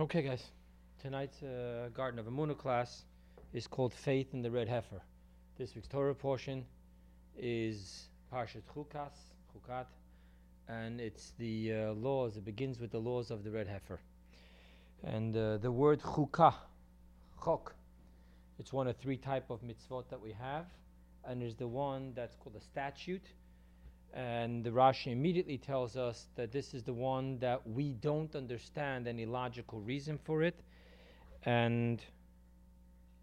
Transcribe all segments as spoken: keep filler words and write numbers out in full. Okay, guys, tonight's uh, Garden of Amunu class is called Faith in the Red Heifer. This week's Torah portion is Parshat Chukat, Chukat, and it's the uh, laws. It begins with the laws of the red heifer, and uh, the word Chukah, Chok. It's one of three type of mitzvot that we have, and is the one that's called a statute. And the Rashi immediately tells us that this is the one that we don't understand any logical reason for it. And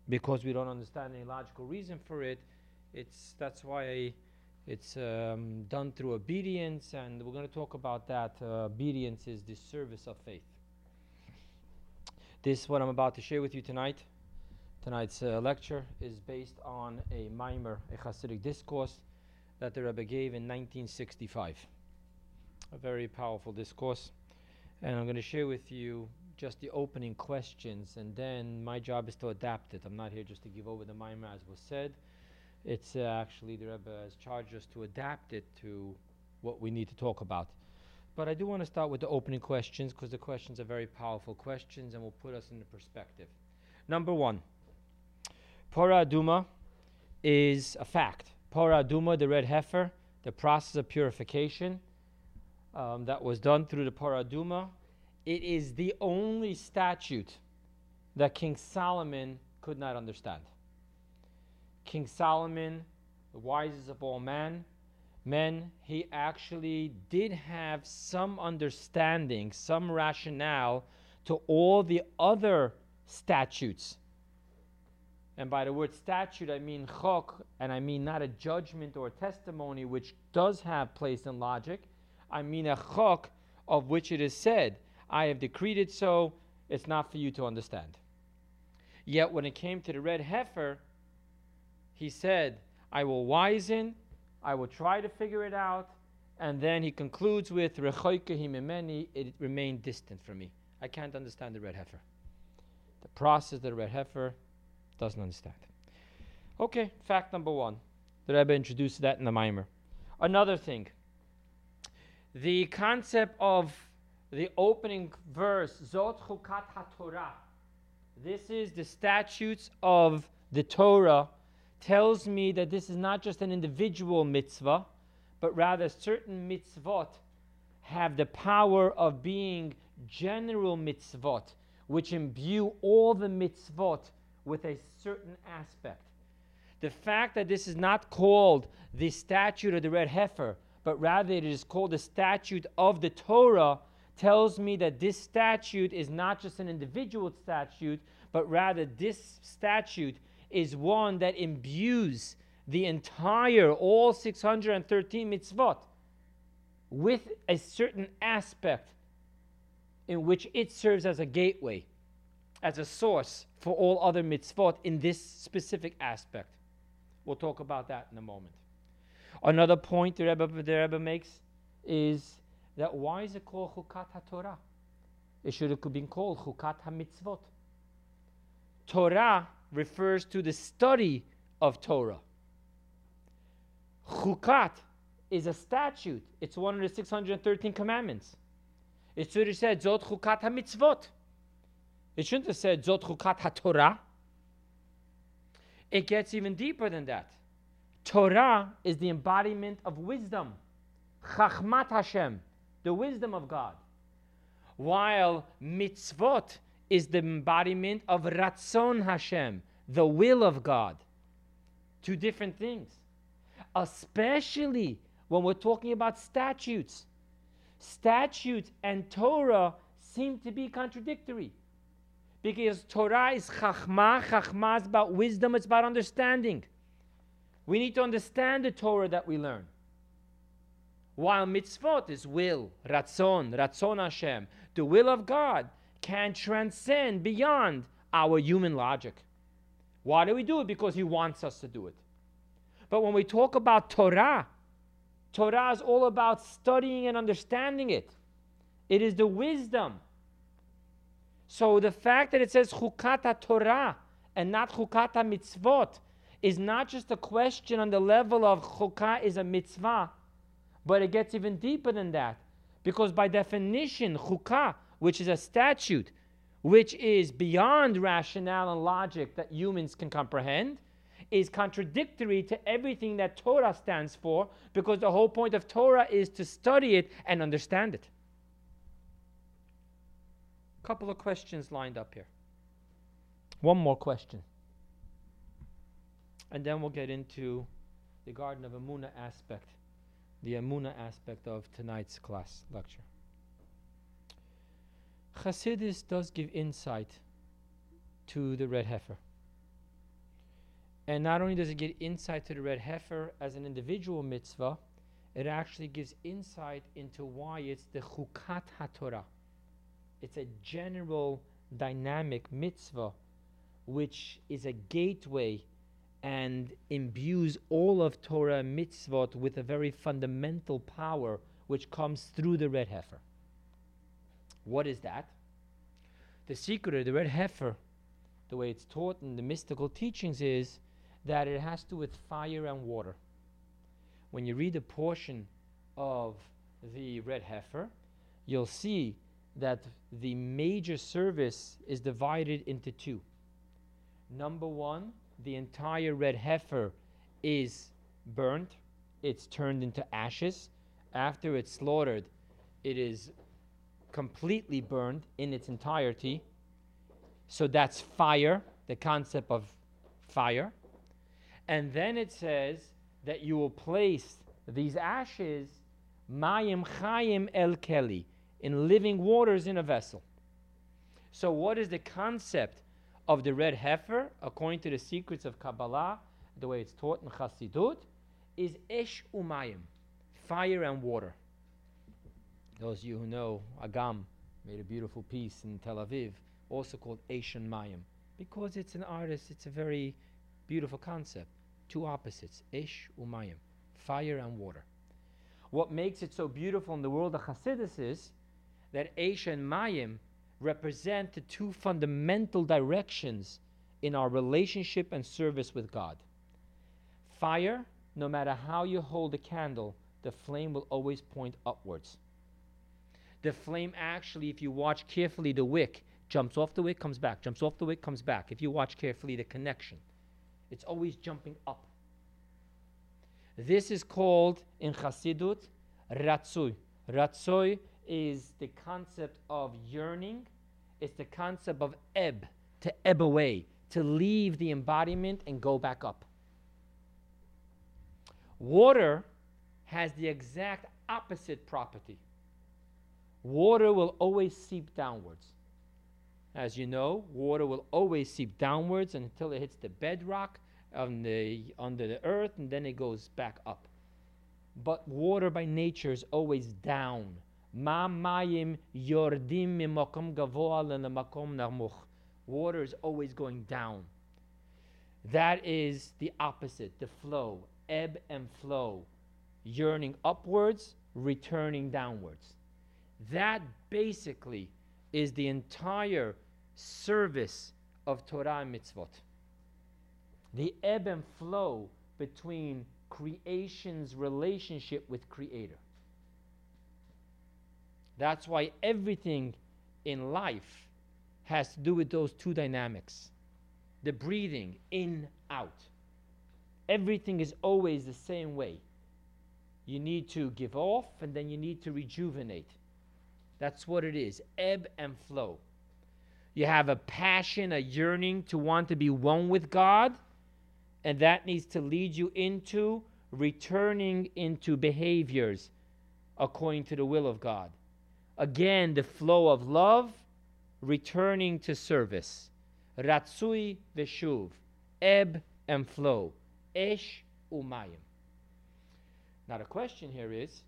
because we don't understand any logical reason for it, it's that's why it's um, done through obedience. And we're going to talk about that. Uh, obedience is the service of faith. This, what I'm about to share with you tonight, tonight's uh, lecture, is based on a mimer, a Hasidic discourse that the Rebbe gave in nineteen sixty-five. A very powerful discourse. And I'm going to share with you just the opening questions, and then my job is to adapt it. I'm not here just to give over the mimer as was said. It's uh, actually the Rebbe has charged us to adapt it to what we need to talk about. But I do want to start with the opening questions, because the questions are very powerful questions and will put us into perspective. Number one, Parah Adumah is a fact. Parah Adumah, the red heifer, the process of purification um, that was done through the Parah Adumah. It is the only statute that King Solomon could not understand. King Solomon, the wisest of all man, men, he actually did have some understanding, some rationale to all the other statutes. And by the word statute, I mean chok, and I mean not a judgment or a testimony, which does have place in logic. I mean a chok of which it is said, I have decreed it so, it's not for you to understand. Yet when it came to the red heifer, he said, I will wizen, I will try to figure it out, and then he concludes with, Rechoykehi memeni, it remained distant from me. I can't understand the red heifer. The process of the red heifer doesn't understand. Okay, fact number one. The Rebbe introduced that in the mimer. Another thing, the concept of the opening verse, Zot Chukat HaTorah, this is the statutes of the Torah, tells me that this is not just an individual mitzvah, but rather certain mitzvot have the power of being general mitzvot, which imbue all the mitzvot with a certain aspect. The fact that this is not called the statute of the red heifer, but rather it is called the statute of the Torah, tells me that this statute is not just an individual statute, but rather this statute is one that imbues the entire, all six hundred thirteen mitzvot, with a certain aspect in which it serves as a gateway, as a source for all other mitzvot in this specific aspect. We'll talk about that in a moment. Another point the Rebbe, the Rebbe makes is that why is it called Chukat HaTorah? It should have been called Chukat HaMitzvot. Torah refers to the study of Torah. Chukat is a statute. It's one of the six hundred thirteen commandments. It should have said Zot Chukat HaMitzvot. It shouldn't have said Zot Chukat HaTorah. It gets even deeper than that. Torah is the embodiment of wisdom. Chachmat Hashem, the wisdom of God. While mitzvot is the embodiment of ratzon Hashem, the will of God. Two different things. Especially when we're talking about statutes. Statutes and Torah seem to be contradictory. Because Torah is Chachmah, Chachmah is about wisdom, it's about understanding. We need to understand the Torah that we learn. While mitzvot is will, ratzon, ratzon Hashem, the will of God can transcend beyond our human logic. Why do we do it? Because He wants us to do it. But when we talk about Torah, Torah is all about studying and understanding it. It is the wisdom. So the fact that it says Chukat HaTorah and not Chukat HaMitzvot is not just a question on the level of Chukah is a mitzvah, but it gets even deeper than that. Because by definition, Chukah, which is a statute, which is beyond rationale and logic that humans can comprehend, is contradictory to everything that Torah stands for, because the whole point of Torah is to study it and understand it. A couple of questions lined up here. One more question. And then we'll get into the Garden of Amuna aspect, the Emuna aspect of tonight's class lecture. Chassidus does give insight to the red heifer. And not only does it give insight to the red heifer as an individual mitzvah, it actually gives insight into why it's the Chukat HaTorah. It's a general dynamic mitzvah, which is a gateway and imbues all of Torah and mitzvot with a very fundamental power which comes through the red heifer. What is that? The secret of the red heifer, the way it's taught in the mystical teachings, is that it has to do with fire and water. When you read a portion of the red heifer, you'll see that the major service is divided into two. Number one, the entire red heifer is burnt. It's turned into ashes. After it's slaughtered, it is completely burned in its entirety. So that's fire, the concept of fire. And then it says that you will place these ashes, mayim chayim el keli, in living waters in a vessel. So what is the concept of the red heifer, according to the secrets of Kabbalah, the way it's taught in Chassidut, is Esh Umayim, fire and water. Those of you who know, Agam made a beautiful piece in Tel Aviv, also called Esh Umayim, because it's an artist, it's a very beautiful concept. Two opposites, Esh Umayim, fire and water. What makes it so beautiful in the world of Chassidus is that Esh and Mayim represent the two fundamental directions in our relationship and service with God. Fire, no matter how you hold a candle, the flame will always point upwards. The flame actually, if you watch carefully, the wick jumps off the wick, comes back, jumps off the wick, comes back. If you watch carefully, the connection, it's always jumping up. This is called, in Chassidut, Ratsui. Ratsui is the concept of yearning. It's the concept of ebb, to ebb away, to leave the embodiment and go back up. Water has the exact opposite property. Water will always seep downwards. As you know, water will always seep downwards until it hits the bedrock on the, under the earth, and then it goes back up. But water by nature is always down. Ma mayim yordim mimakam gavo'a el makom narmuch. Water is always going down. That is the opposite, the flow, ebb and flow, yearning upwards, returning downwards. That basically is the entire service of Torah and mitzvot. The ebb and flow between creation's relationship with Creator. That's why everything in life has to do with those two dynamics. The breathing, in, out. Everything is always the same way. You need to give off, and then you need to rejuvenate. That's what it is, ebb and flow. You have a passion, a yearning to want to be one with God, and that needs to lead you into returning into behaviors according to the will of God. Again, the flow of love, returning to service. Ratsui veshuv, ebb and flow. Esh umayim. Now the question here is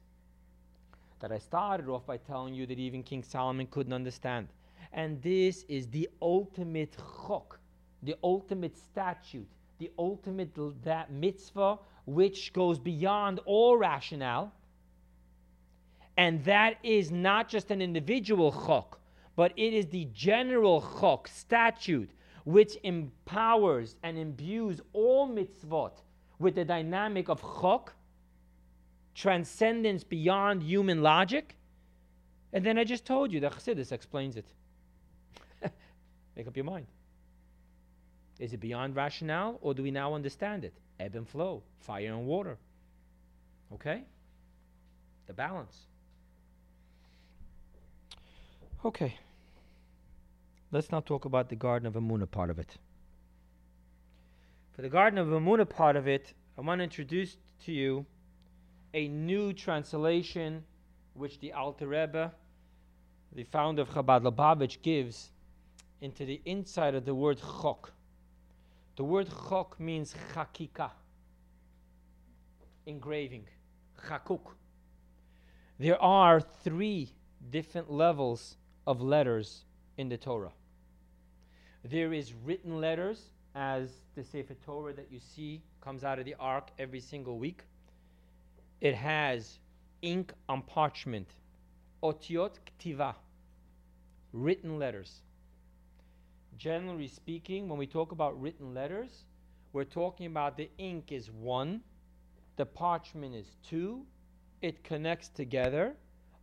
that I started off by telling you that even King Solomon couldn't understand. And this is the ultimate chok, the ultimate statute, the ultimate that mitzvah which goes beyond all rationale. And that is not just an individual chok, but it is the general chok, statute, which empowers and imbues all mitzvot with the dynamic of chok, transcendence beyond human logic. And then I just told you that Chassidus explains it. Make up your mind. Is it beyond rationale, or do we now understand it? Ebb and flow, fire and water. Okay? The balance. Okay. Let's now talk about the Garden of Amuna part of it. For the Garden of Amuna part of it, I want to introduce to you a new translation which the Alter Rebbe, the founder of Chabad Lubavitch, gives into the inside of the word Chok. The word Chok means Chakika, engraving, Chakuk. There are three different levels of letters in the Torah. There is written letters, as the Sefer Torah that you see comes out of the Ark every single week. It has ink on parchment, Otiot Ktiva, written letters. Generally speaking, when we talk about written letters, we're talking about the ink is one, the parchment is two, it connects together,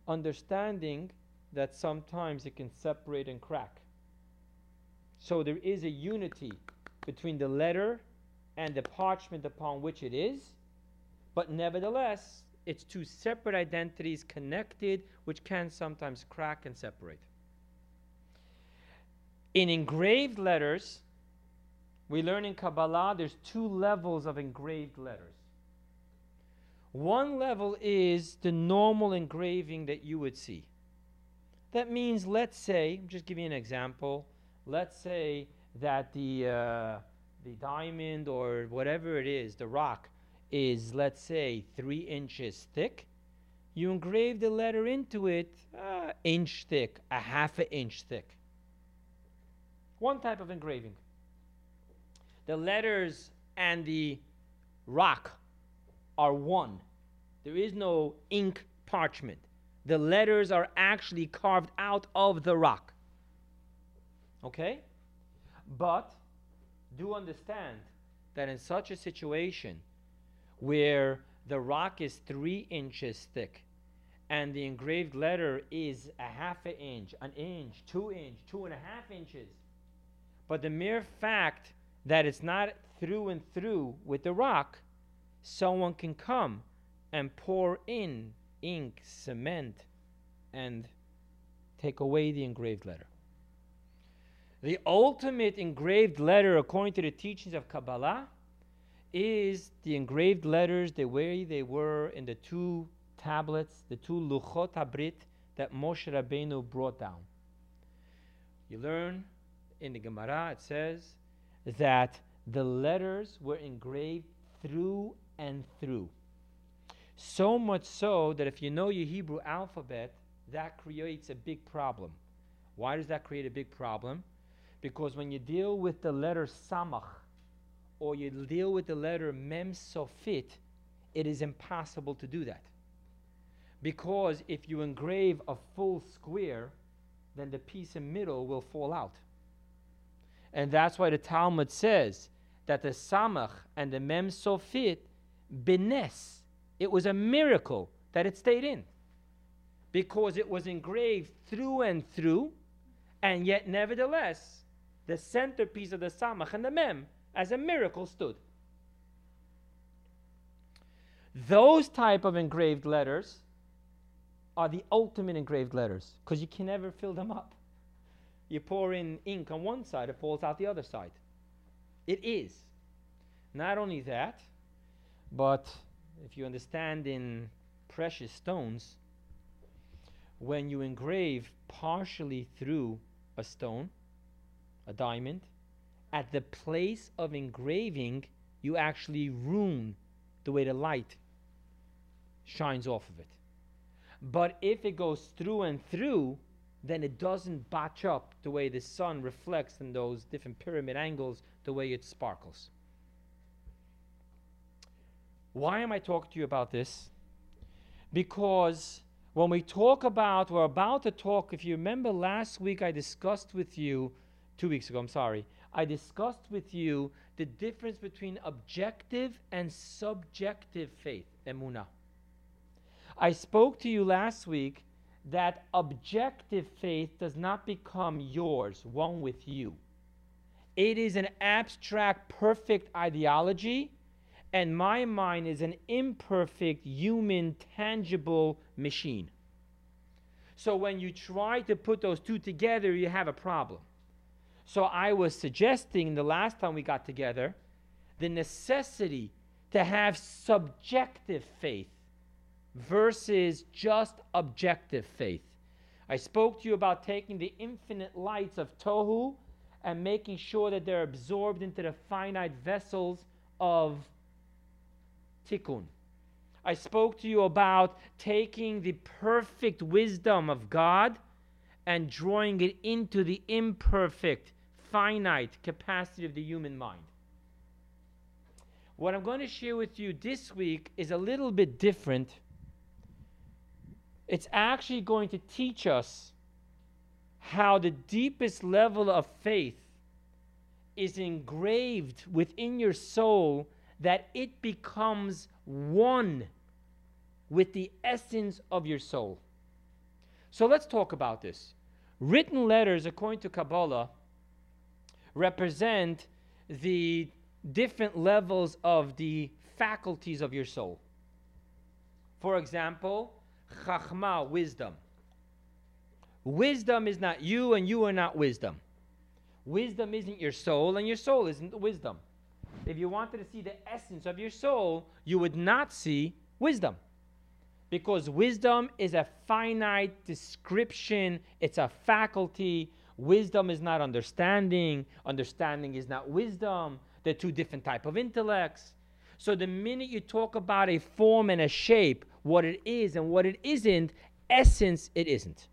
understanding that sometimes it can separate and crack. So there is a unity between the letter and the parchment upon which it is, but nevertheless, it's two separate identities connected, which can sometimes crack and separate. In engraved letters, we learn in Kabbalah, there's two levels of engraved letters. One level is the normal engraving that you would see. That means, let's say, I'm just giving you an example, let's say that the, uh, the diamond or whatever it is, the rock, is, let's say, three inches thick. You engrave the letter into it uh, inch thick, a half an inch thick. One type of engraving. The letters and the rock are one. There is no ink parchment. The letters are actually carved out of the rock. Okay? But do understand that in such a situation, where the rock is three inches thick and the engraved letter is a half an inch, an inch, two inch, two and a half inches. But the mere fact that it's not through and through with the rock, someone can come and pour in ink, cement, and take away the engraved letter. The ultimate engraved letter, according to the teachings of Kabbalah, is the engraved letters the way they were in the two tablets, the two Luchot Tabrit that Moshe Rabbeinu brought down. You learn in the Gemara, it says that the letters were engraved through and through. So much so that if you know your Hebrew alphabet, that creates a big problem. Why does that create a big problem? Because when you deal with the letter Samach, or you deal with the letter Mem Sofit, it is impossible to do that. Because if you engrave a full square, then the piece in middle will fall out. And that's why the Talmud says that the Samach and the Mem Sofit, b'nes, it was a miracle that it stayed in. Because it was engraved through and through, and yet nevertheless, the centerpiece of the Samach and the Mem, as a miracle, stood. Those type of engraved letters are the ultimate engraved letters, because you can never fill them up. You pour in ink on one side, it falls out the other side. It is. Not only that, but if you understand in precious stones, when you engrave partially through a stone, a diamond, at the place of engraving, you actually ruin the way the light shines off of it. But if it goes through and through, then it doesn't botch up the way the sun reflects in those different pyramid angles, the way it sparkles. Why am I talking to you about this? Because when we talk about, we're about to talk, if you remember last week I discussed with you, two weeks ago, I'm sorry, I discussed with you the difference between objective and subjective faith, Emuna. I spoke to you last week that objective faith does not become yours, one with you. It is an abstract, perfect ideology, and my mind is an imperfect, human, tangible machine. So when you try to put those two together, you have a problem. So I was suggesting the last time we got together, the necessity to have subjective faith versus just objective faith. I spoke to you about taking the infinite lights of Tohu and making sure that they're absorbed into the finite vessels of Tikkun. I spoke to you about taking the perfect wisdom of God and drawing it into the imperfect, finite capacity of the human mind. What I'm going to share with you this week is a little bit different. It's actually going to teach us how the deepest level of faith is engraved within your soul, that it becomes one with the essence of your soul. So let's talk about this. Written letters, according to Kabbalah, represent the different levels of the faculties of your soul. For example, Chachmah, wisdom. Wisdom is not you, and you are not wisdom. Wisdom isn't your soul, and your soul isn't wisdom. If you wanted to see the essence of your soul, you would not see wisdom. Because wisdom is a finite description, it's a faculty. Wisdom is not understanding, understanding is not wisdom. They're two different types of intellects. So the minute you talk about a form and a shape, what it is and what it isn't, essence it isn't.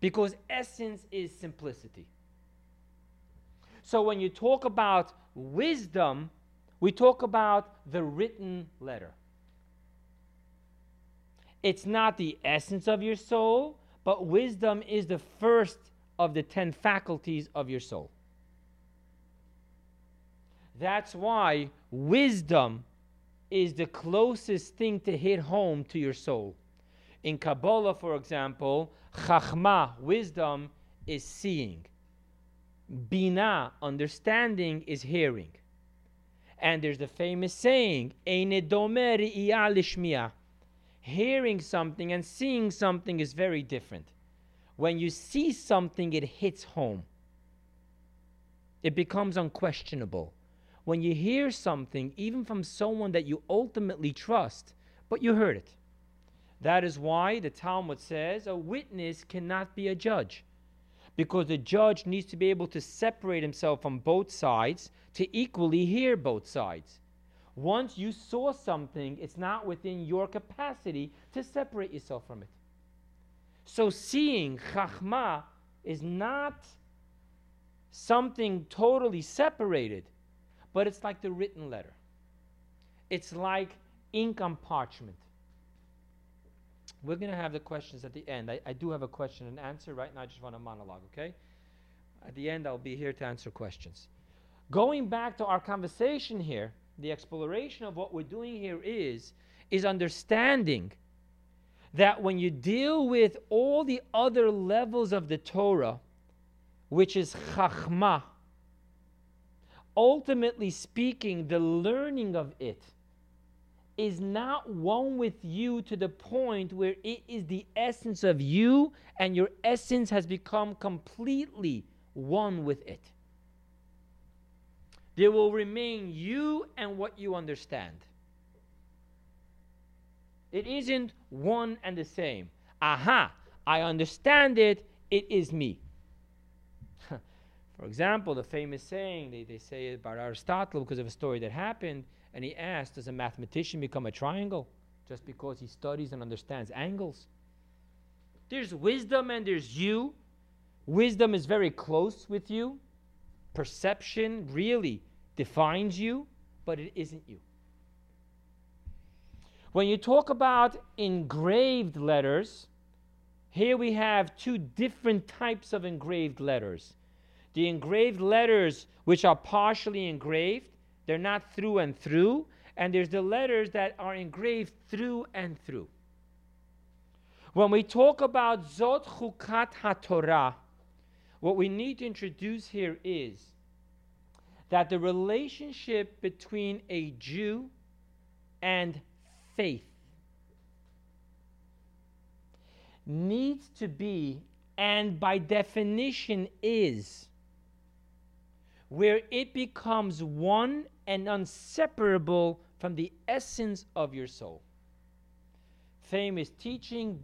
Because essence is simplicity. So when you talk about wisdom, we talk about the written letter. It's not the essence of your soul, but wisdom is the first of the ten faculties of your soul. That's why wisdom is the closest thing to hit home to your soul. In Kabbalah, for example, Chachmah, wisdom, is seeing. Bina, understanding, is hearing. And there's the famous saying, Eine domeh re'iyah lishmiah. Hearing something and seeing something is very different. When you see something, it hits home. It becomes unquestionable. When you hear something, even from someone that you ultimately trust, but you heard it. That is why the Talmud says a witness cannot be a judge, because the judge needs to be able to separate himself from both sides to equally hear both sides. Once you saw something, it's not within your capacity to separate yourself from it. So seeing, Chachmah, is not something totally separated, but it's like the written letter. It's like ink on parchment. We're going to have the questions at the end. I, I do have a question and answer. Right now I just want a monologue, okay? At the end I'll be here to answer questions. Going back to our conversation here, the exploration of what we're doing here is, is understanding that when you deal with all the other levels of the Torah, which is Chachmah, ultimately speaking, the learning of it is not one with you to the point where it is the essence of you and your essence has become completely one with it. There will remain you and what you understand. It isn't one and the same. Aha, I understand it, it is me. For example, the famous saying, they, they say it about Aristotle because of a story that happened, and he asked, does a mathematician become a triangle just because he studies and understands angles? There's wisdom and there's you. Wisdom is very close with you. Perception really defines you, but it isn't you. When you talk about engraved letters, here we have two different types of engraved letters. The engraved letters which are partially engraved, they're not through and through, and there's the letters that are engraved through and through. When we talk about Zot Chukat HaTorah, what we need to introduce here is that the relationship between a Jew and faith needs to be, and by definition is, where it becomes one and inseparable from the essence of your soul. Famous teaching,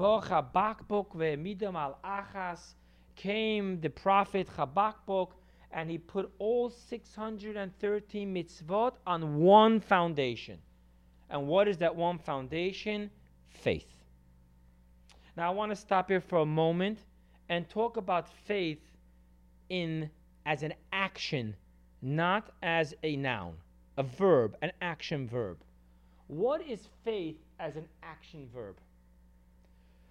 came the prophet Habakkuk, and he put all six hundred thirteen mitzvot on one foundation. And what is that one foundation? Faith. Now I want to stop here for a moment and talk about faith in as an action, not as a noun, a verb, an action verb. What is faith as an action verb?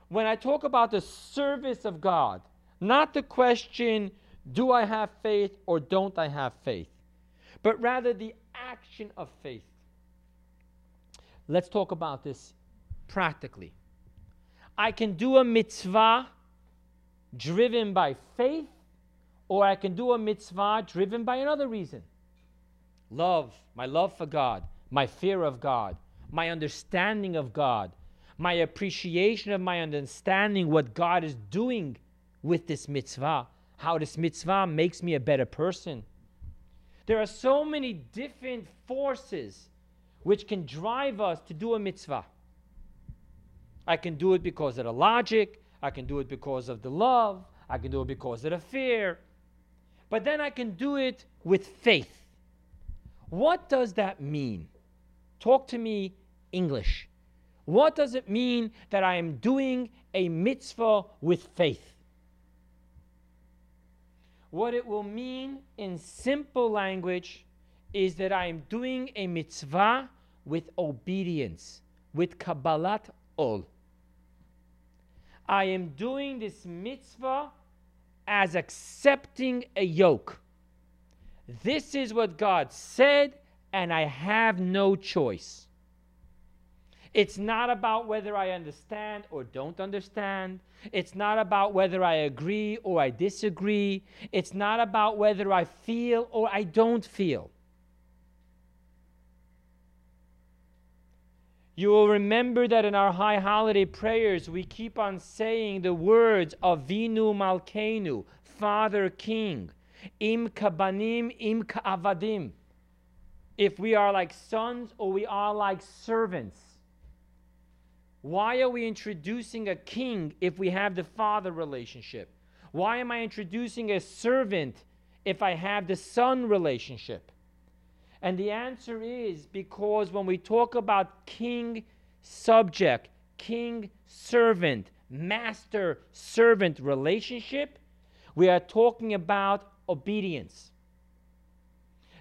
When I talk about the service of God, not the question, do I have faith or don't I have faith, but rather the action of faith. Let's talk about this practically. I can do a mitzvah driven by faith, or I can do a mitzvah driven by another reason. Love, my love for God, my fear of God, my understanding of God, my appreciation of my understanding what God is doing with this mitzvah, how this mitzvah makes me a better person. There are so many different forces which can drive us to do a mitzvah. I can do it because of the logic, I can do it because of the love, I can do it because of the fear, but then I can do it with faith. What does that mean? Talk to me English. What does it mean that I am doing a mitzvah with faith? What it will mean in simple language is that I am doing a mitzvah with obedience, with kabbalat ol. I am doing this mitzvah as accepting a yoke. This is what God said, and I have no choice. It's not about whether I understand or don't understand. It's not about whether I agree or I disagree. It's not about whether I feel or I don't feel. You will remember that in our high holiday prayers, we keep on saying the words of Avinu Malkeinu, Father King, Im Kabanim, Im Ka'avadim. If we are like sons or we are like servants. Why are we introducing a king if we have the father relationship? Why am I introducing a servant if I have the son relationship? And the answer is because when we talk about king subject, king servant, master servant relationship, we are talking about obedience.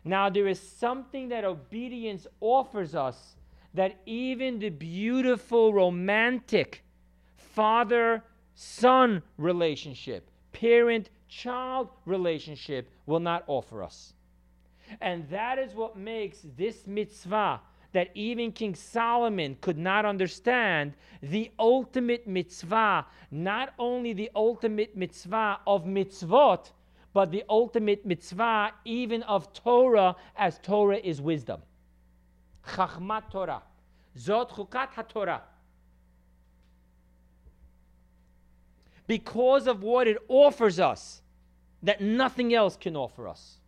Now there is something that obedience offers us that even the beautiful romantic father-son relationship, parent-child relationship will not offer us. And that is what makes this mitzvah that even King Solomon could not understand, the ultimate mitzvah, not only the ultimate mitzvah of mitzvot, but the ultimate mitzvah even of Torah, as Torah is wisdom. Chachmat Torah. Zot Chukat HaTorah. Because of what it offers us that nothing else can offer us.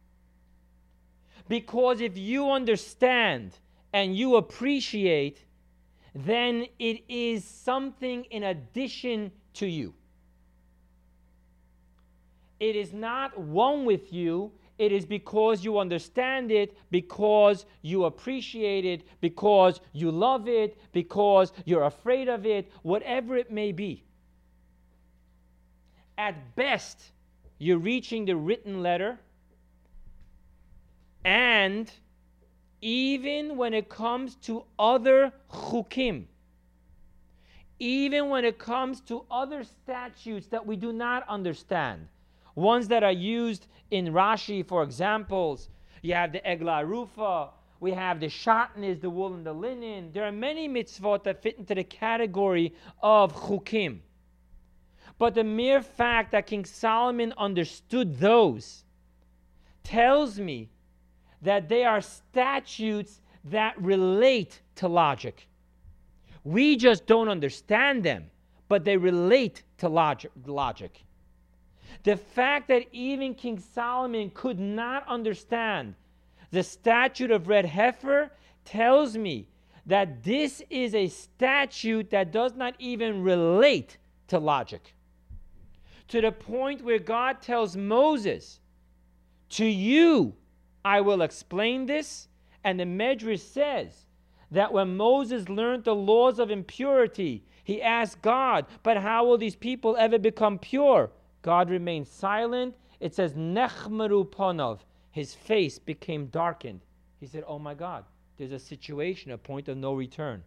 Because if you understand and you appreciate, then it is something in addition to you. It is not one with you. It is because you understand it, because you appreciate it, because you love it, because you're afraid of it, whatever it may be. At best, you're reaching the written letter. And even when it comes to other chukim, even when it comes to other statutes that we do not understand, ones that are used in Rashi for examples, you have the Eglah Rufa, we have the Shatnez, the wool and the linen. There are many mitzvot that fit into the category of chukim. But the mere fact that King Solomon understood those tells me that they are statutes that relate to logic. We just don't understand them, but they relate to logic. logic. The fact that even King Solomon could not understand the statute of red heifer tells me that this is a statute that does not even relate to logic. To the point where God tells Moses, to you I will explain this, and the Medrash says that when Moses learned the laws of impurity, he asked God, but how will these people ever become pure? God remained silent. It says, Nechmeru Ponov. His face became darkened. He said, oh my God, there's a situation, a point of no return.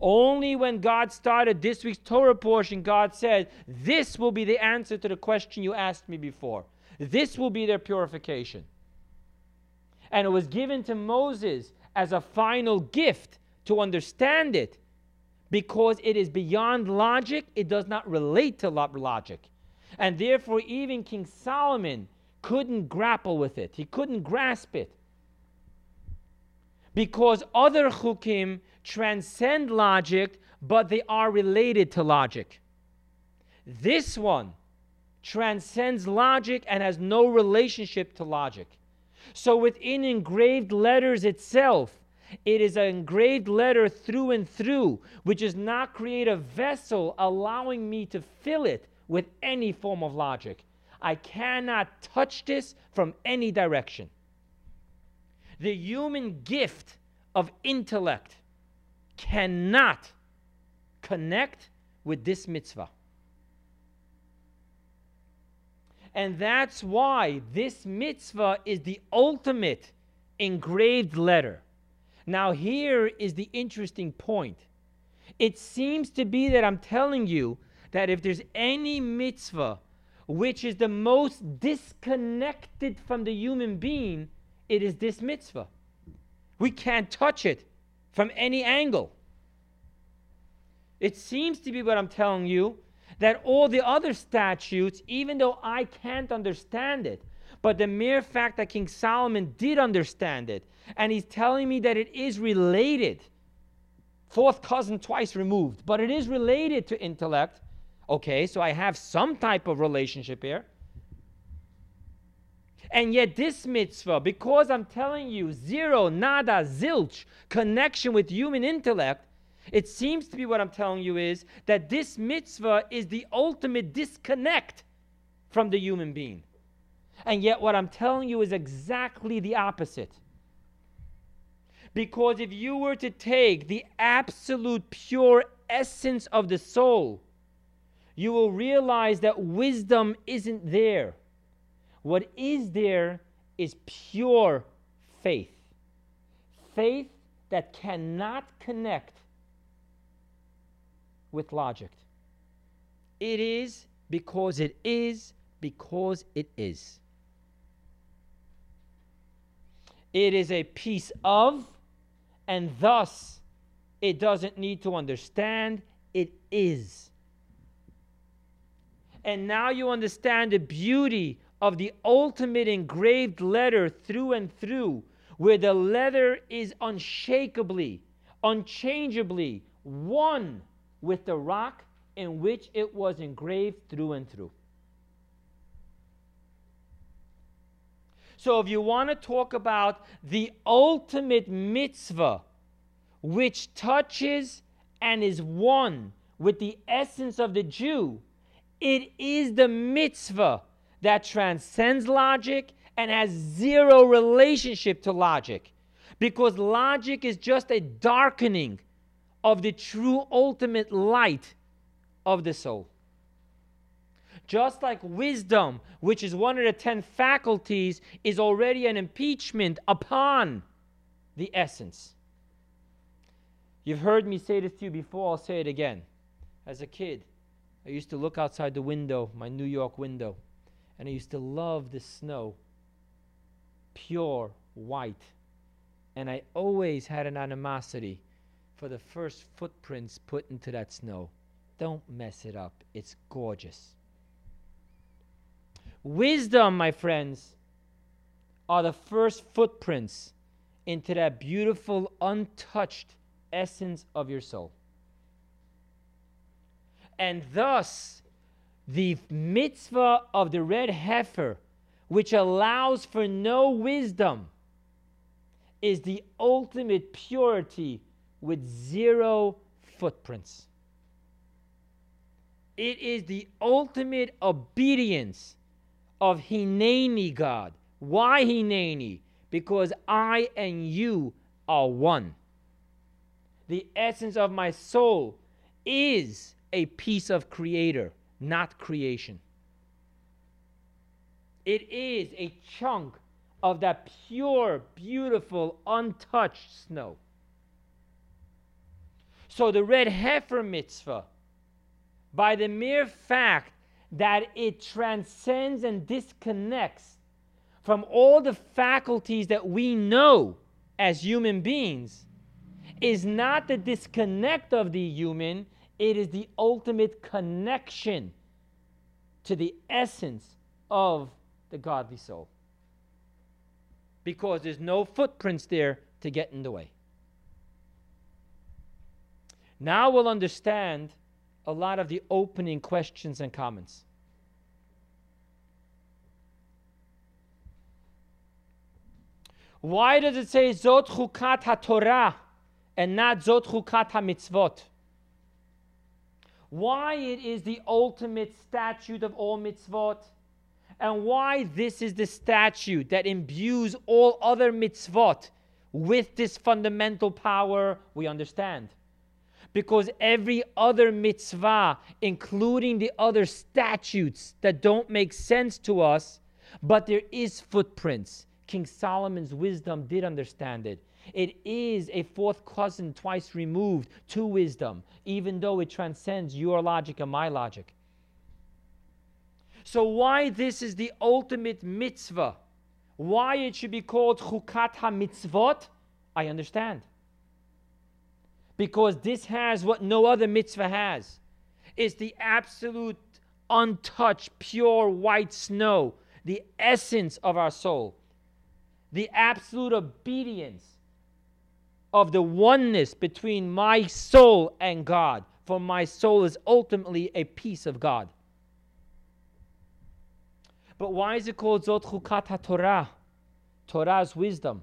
Only when God started this week's Torah portion, God said, this will be the answer to the question you asked me before. This will be their purification. And it was given to Moses as a final gift to understand it, because it is beyond logic. It does not relate to logic. And therefore, even King Solomon couldn't grapple with it. He couldn't grasp it. Because other chukim transcend logic, but they are related to logic. This one transcends logic and has no relationship to logic. So within engraved letters itself, it is an engraved letter through and through, which does not create a vessel allowing me to fill it with any form of logic. I cannot touch this from any direction. The human gift of intellect cannot connect with this mitzvah. And that's why this mitzvah is the ultimate engraved letter. Now here is the interesting point. It seems to be that I'm telling you that if there's any mitzvah which is the most disconnected from the human being, it is this mitzvah. We can't touch it from any angle. It seems to be what I'm telling you, that all the other statutes, even though I can't understand it, but the mere fact that King Solomon did understand it, and he's telling me that it is related, fourth cousin twice removed, but it is related to intellect. Okay, so I have some type of relationship here. And yet this mitzvah, because I'm telling you, zero, nada, zilch, connection with human intellect, it seems to be what I'm telling you is that this mitzvah is the ultimate disconnect from the human being. And yet what I'm telling you is exactly the opposite. Because if you were to take the absolute pure essence of the soul, you will realize that wisdom isn't there. What is there is pure faith. Faith that cannot connect with logic. It is because it is because it is. It is a piece of, and thus it doesn't need to understand, it is. And now you understand the beauty of the ultimate engraved letter through and through, where the letter is unshakably, unchangeably one with the rock in which it was engraved through and through. So if you want to talk about the ultimate mitzvah, which touches and is one with the essence of the Jew, it is the mitzvah that transcends logic and has zero relationship to logic. Because logic is just a darkening of the true ultimate light of the soul. Just like wisdom, which is one of the ten faculties, is already an impeachment upon the essence. You've heard me say this to you before, I'll say it again. As a kid, I used to look outside the window, my New York window, and I used to love the snow, pure white. And I always had an animosity for the first footprints put into that snow. Don't mess it up. It's gorgeous. Wisdom, my friends, are the first footprints into that beautiful, untouched essence of your soul. And thus, the mitzvah of the red heifer, which allows for no wisdom, is the ultimate purity with zero footprints. It is the ultimate obedience of Hineni God. Why Hineni? Because I and you are one. The essence of my soul is a piece of creator, not creation. It is a chunk of that pure, beautiful, untouched snow. So the red heifer mitzvah, by the mere fact that it transcends and disconnects from all the faculties that we know as human beings, is not the disconnect of the human, it is the ultimate connection to the essence of the godly soul. Because there's no footprints there to get in the way. Now we'll understand a lot of the opening questions and comments. Why does it say Zot Chukat HaTorah and not Zot Chukat HaMitzvot? Why it is the ultimate statute of all mitzvot, and why this is the statute that imbues all other mitzvot with this fundamental power, we understand. Because every other mitzvah, including the other statutes that don't make sense to us, but there is footprints. King Solomon's wisdom did understand it. It is a fourth cousin twice removed to wisdom, even though it transcends your logic and my logic. So why this is the ultimate mitzvah, why it should be called Chukat HaMitzvot, I understand. Because this has what no other mitzvah has. It's the absolute, untouched, pure white snow, the essence of our soul, the absolute obedience of the oneness between my soul and God, for my soul is ultimately a piece of God. But why is it called Zot Chukat HaTorah? Torah's wisdom.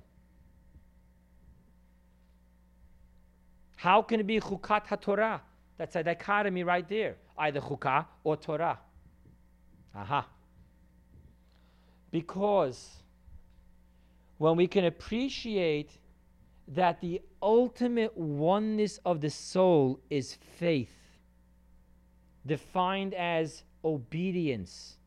How can it be Chukat HaTorah? That's a dichotomy right there. Either Chukah or Torah. Aha. Because when we can appreciate that the ultimate oneness of the soul is faith, defined as obedience.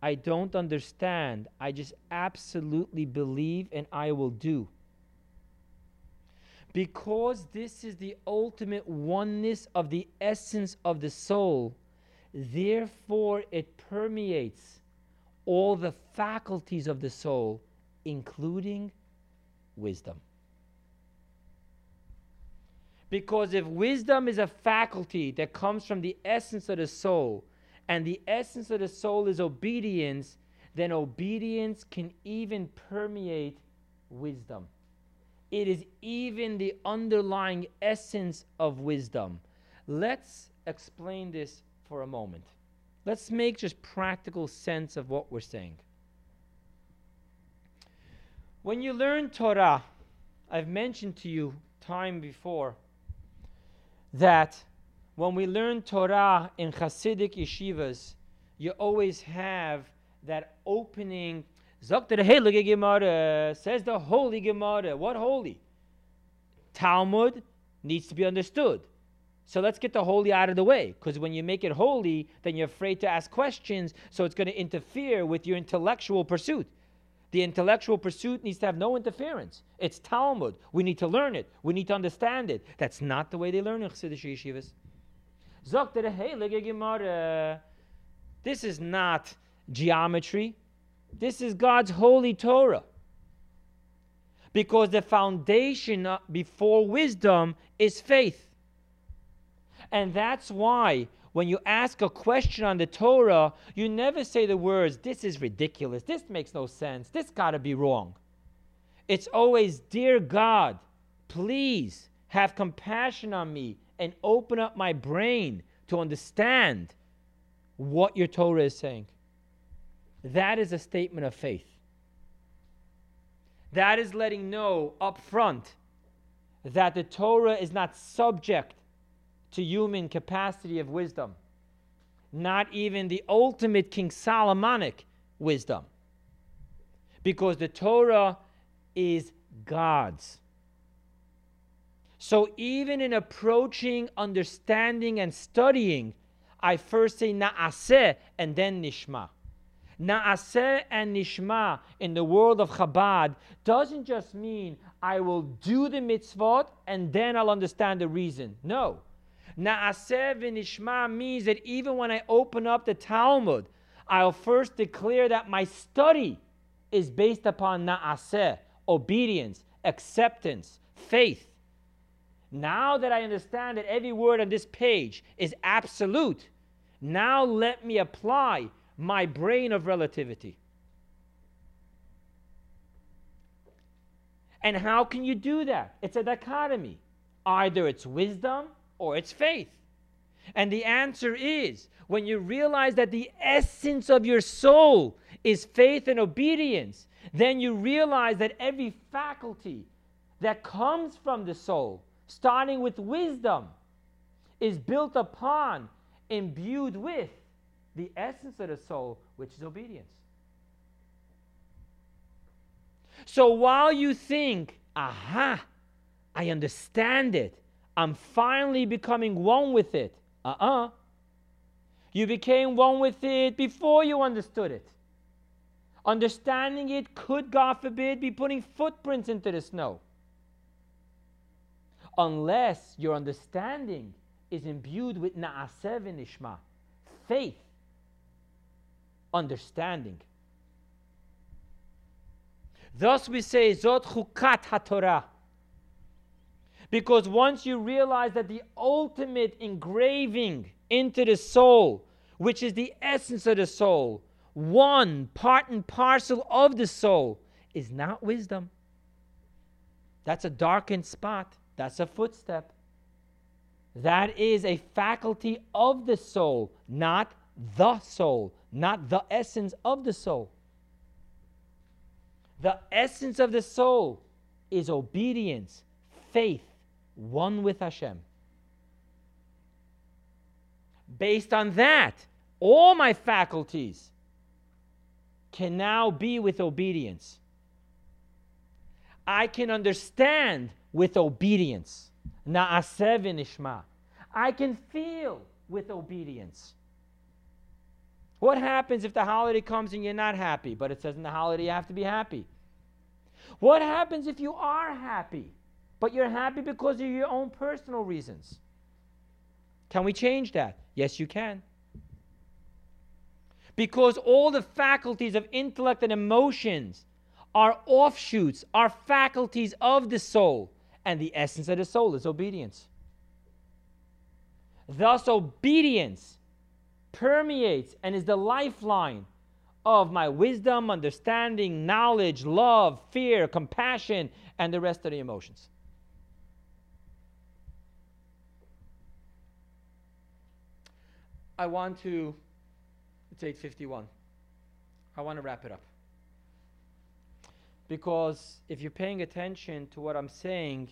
I don't understand. I just absolutely believe and I will do. Because this is the ultimate oneness of the essence of the soul, therefore it permeates all the faculties of the soul, including wisdom. Because if wisdom is a faculty that comes from the essence of the soul, and the essence of the soul is obedience, then obedience can even permeate wisdom. It is even the underlying essence of wisdom. Let's explain this for a moment. Let's make just practical sense of what we're saying. When you learn Torah, I've mentioned to you time before that when we learn Torah in Hasidic yeshivas, you always have that opening. Sagt der Heilige Gemara, says the Holy Gemara. What holy? Talmud needs to be understood. So let's get the holy out of the way, because when you make it holy, then you're afraid to ask questions, so it's going to interfere with your intellectual pursuit. The intellectual pursuit needs to have no interference. It's Talmud. We need to learn it. We need to understand it. That's not the way they learn in Chassidish yeshivas. Sagt der Heilige Gemara. This is not geometry. This is God's holy Torah. Because the foundation before wisdom is faith. And that's why when you ask a question on the Torah, you never say the words, this is ridiculous, this makes no sense, this got to be wrong. It's always, dear God, please have compassion on me and open up my brain to understand what your Torah is saying. That is a statement of faith. That is letting know up front that the Torah is not subject to human capacity of wisdom, not even the ultimate King Solomonic wisdom, because the Torah is God's. So even in approaching, understanding, and studying, I first say na'aseh and then nishma. Na'aseh and nishma in the world of Chabad doesn't just mean I will do the mitzvot and then I'll understand the reason. No. Na'aseh v'nishma means that even when I open up the Talmud, I'll first declare that my study is based upon na'aseh, obedience, acceptance, faith. Now that I understand that every word on this page is absolute, now let me apply my brain of relativity. And how can you do that? It's a dichotomy. Either it's wisdom or it's faith. And the answer is, when you realize that the essence of your soul is faith and obedience, then you realize that every faculty that comes from the soul, starting with wisdom, is built upon, imbued with, the essence of the soul, which is obedience. So while you think, aha, I understand it, I'm finally becoming one with it. Uh-uh. You became one with it before you understood it. Understanding it could, God forbid, be putting footprints into the snow. Unless your understanding is imbued with na'aseh v'nishma, faith, understanding. Thus we say, Zot Chukat HaTorah. Because once you realize that the ultimate engraving into the soul, which is the essence of the soul, one part and parcel of the soul, is not wisdom. That's a darkened spot. That's a footstep. That is a faculty of the soul, not the soul, not the essence of the soul. The essence of the soul is obedience, faith, one with Hashem. Based on that, all my faculties can now be with obedience. I can understand with obedience. Na'aseh v'nishma. I can feel with obedience. What happens if the holiday comes and you're not happy? But it says in the holiday you have to be happy. What happens if you are happy, but you're happy because of your own personal reasons? Can we change that? Yes, you can. Because all the faculties of intellect and emotions are offshoots, are faculties of the soul. And the essence of the soul is obedience. Thus, obedience permeates and is the lifeline of my wisdom, understanding, knowledge, love, fear, compassion, and the rest of the emotions. I want to, it's eight fifty-one. I want to wrap it up. Because if you're paying attention to what I'm saying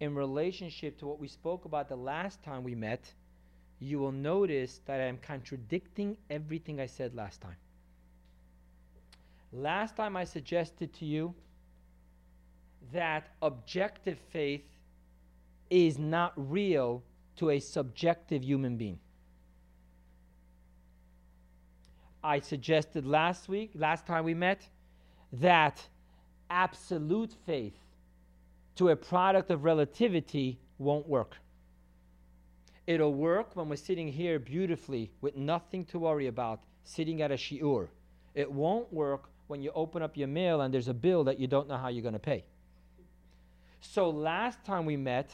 in relationship to what we spoke about the last time we met, you will notice that I'm contradicting everything I said last time. Last time I suggested to you that objective faith is not real to a subjective human being. I suggested last week, last time we met, that absolute faith to a product of relativity won't work. It'll work when we're sitting here beautifully with nothing to worry about, sitting at a shiur. It won't work when you open up your mail and there's a bill that you don't know how you're going to pay. So last time we met,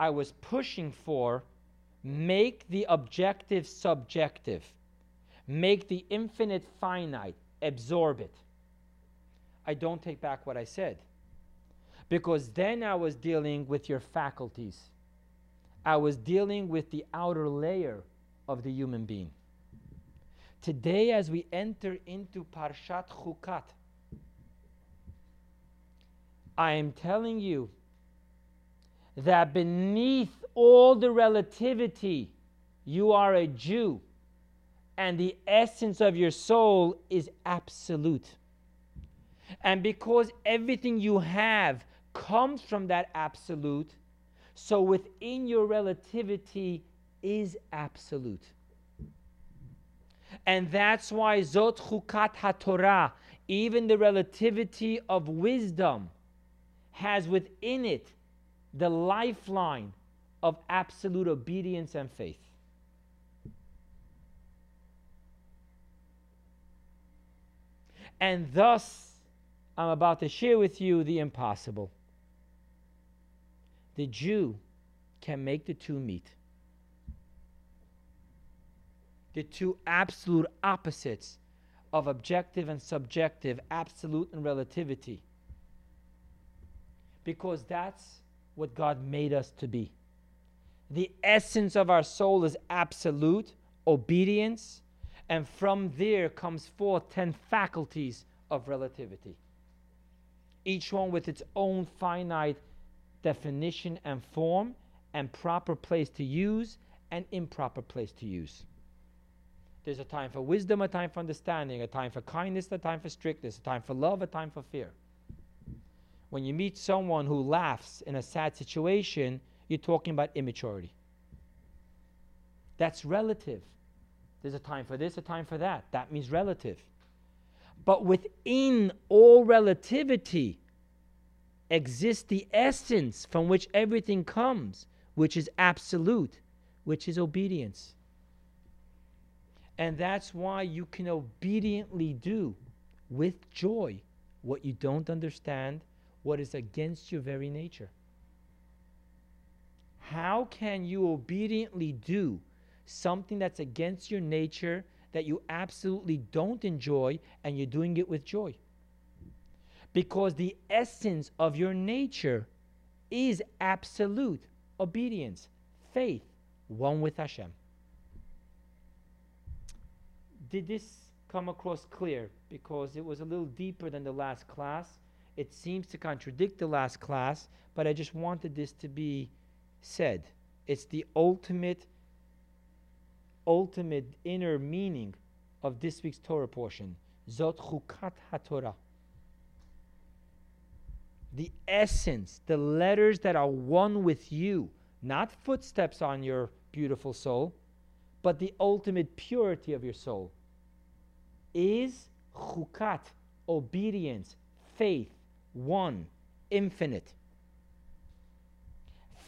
I was pushing for Make the objective subjective. Make the infinite finite. Absorb it. I don't take back what I said. Because then I was dealing with your faculties. I was dealing with the outer layer of the human being. Today, as we enter into Parshat Chukat, I am telling you that beneath all the relativity, you are a Jew, and the essence of your soul is absolute. And because everything you have comes from that absolute, so within your relativity is absolute. And that's why Zot Chukat HaTorah, even the relativity of wisdom, has within it the lifeline of absolute obedience and faith. And thus, I'm about to share with you the impossible. The Jew can make the two meet. The two absolute opposites of objective and subjective, absolute and relativity. Because that's what God made us to be. The essence of our soul is absolute obedience, and from there comes forth ten faculties of relativity. Each one with its own finite definition and form, and proper place to use, and improper place to use. There's a time for wisdom, a time for understanding, a time for kindness, a time for strictness, a time for love, a time for fear. When you meet someone who laughs in a sad situation, you're talking about immaturity. That's relative. There's a time for this, a time for that. That means relative. But within all relativity exists the essence from which everything comes, which is absolute, which is obedience. And that's why you can obediently do with joy what you don't understand, what is against your very nature. How can you obediently do something that's against your nature, that you absolutely don't enjoy, and you're doing it with joy? Because the essence of your nature is absolute obedience, faith, one with Hashem. Did this come across clear? Because it was a little deeper than the last class. It seems to contradict the last class, but I just wanted this to be said. It's the ultimate, ultimate inner meaning of this week's Torah portion. Zot Chukat HaTorah. The essence, the letters that are one with you, not footsteps on your beautiful soul, but the ultimate purity of your soul, is Chukat, obedience, faith, one, infinite.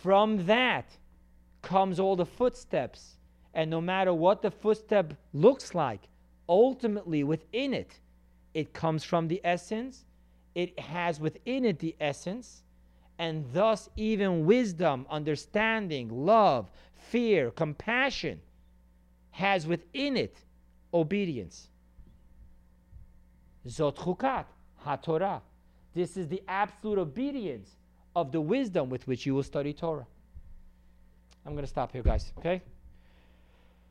From that comes all the footsteps, and no matter what the footstep looks like, ultimately within it, it comes from the essence. It has within it the essence, and thus even wisdom, understanding, love, fear, compassion has within it obedience. Zot Chukat HaTorah. This is the absolute obedience of the wisdom with which you will study Torah. I'm going to stop here, guys, okay?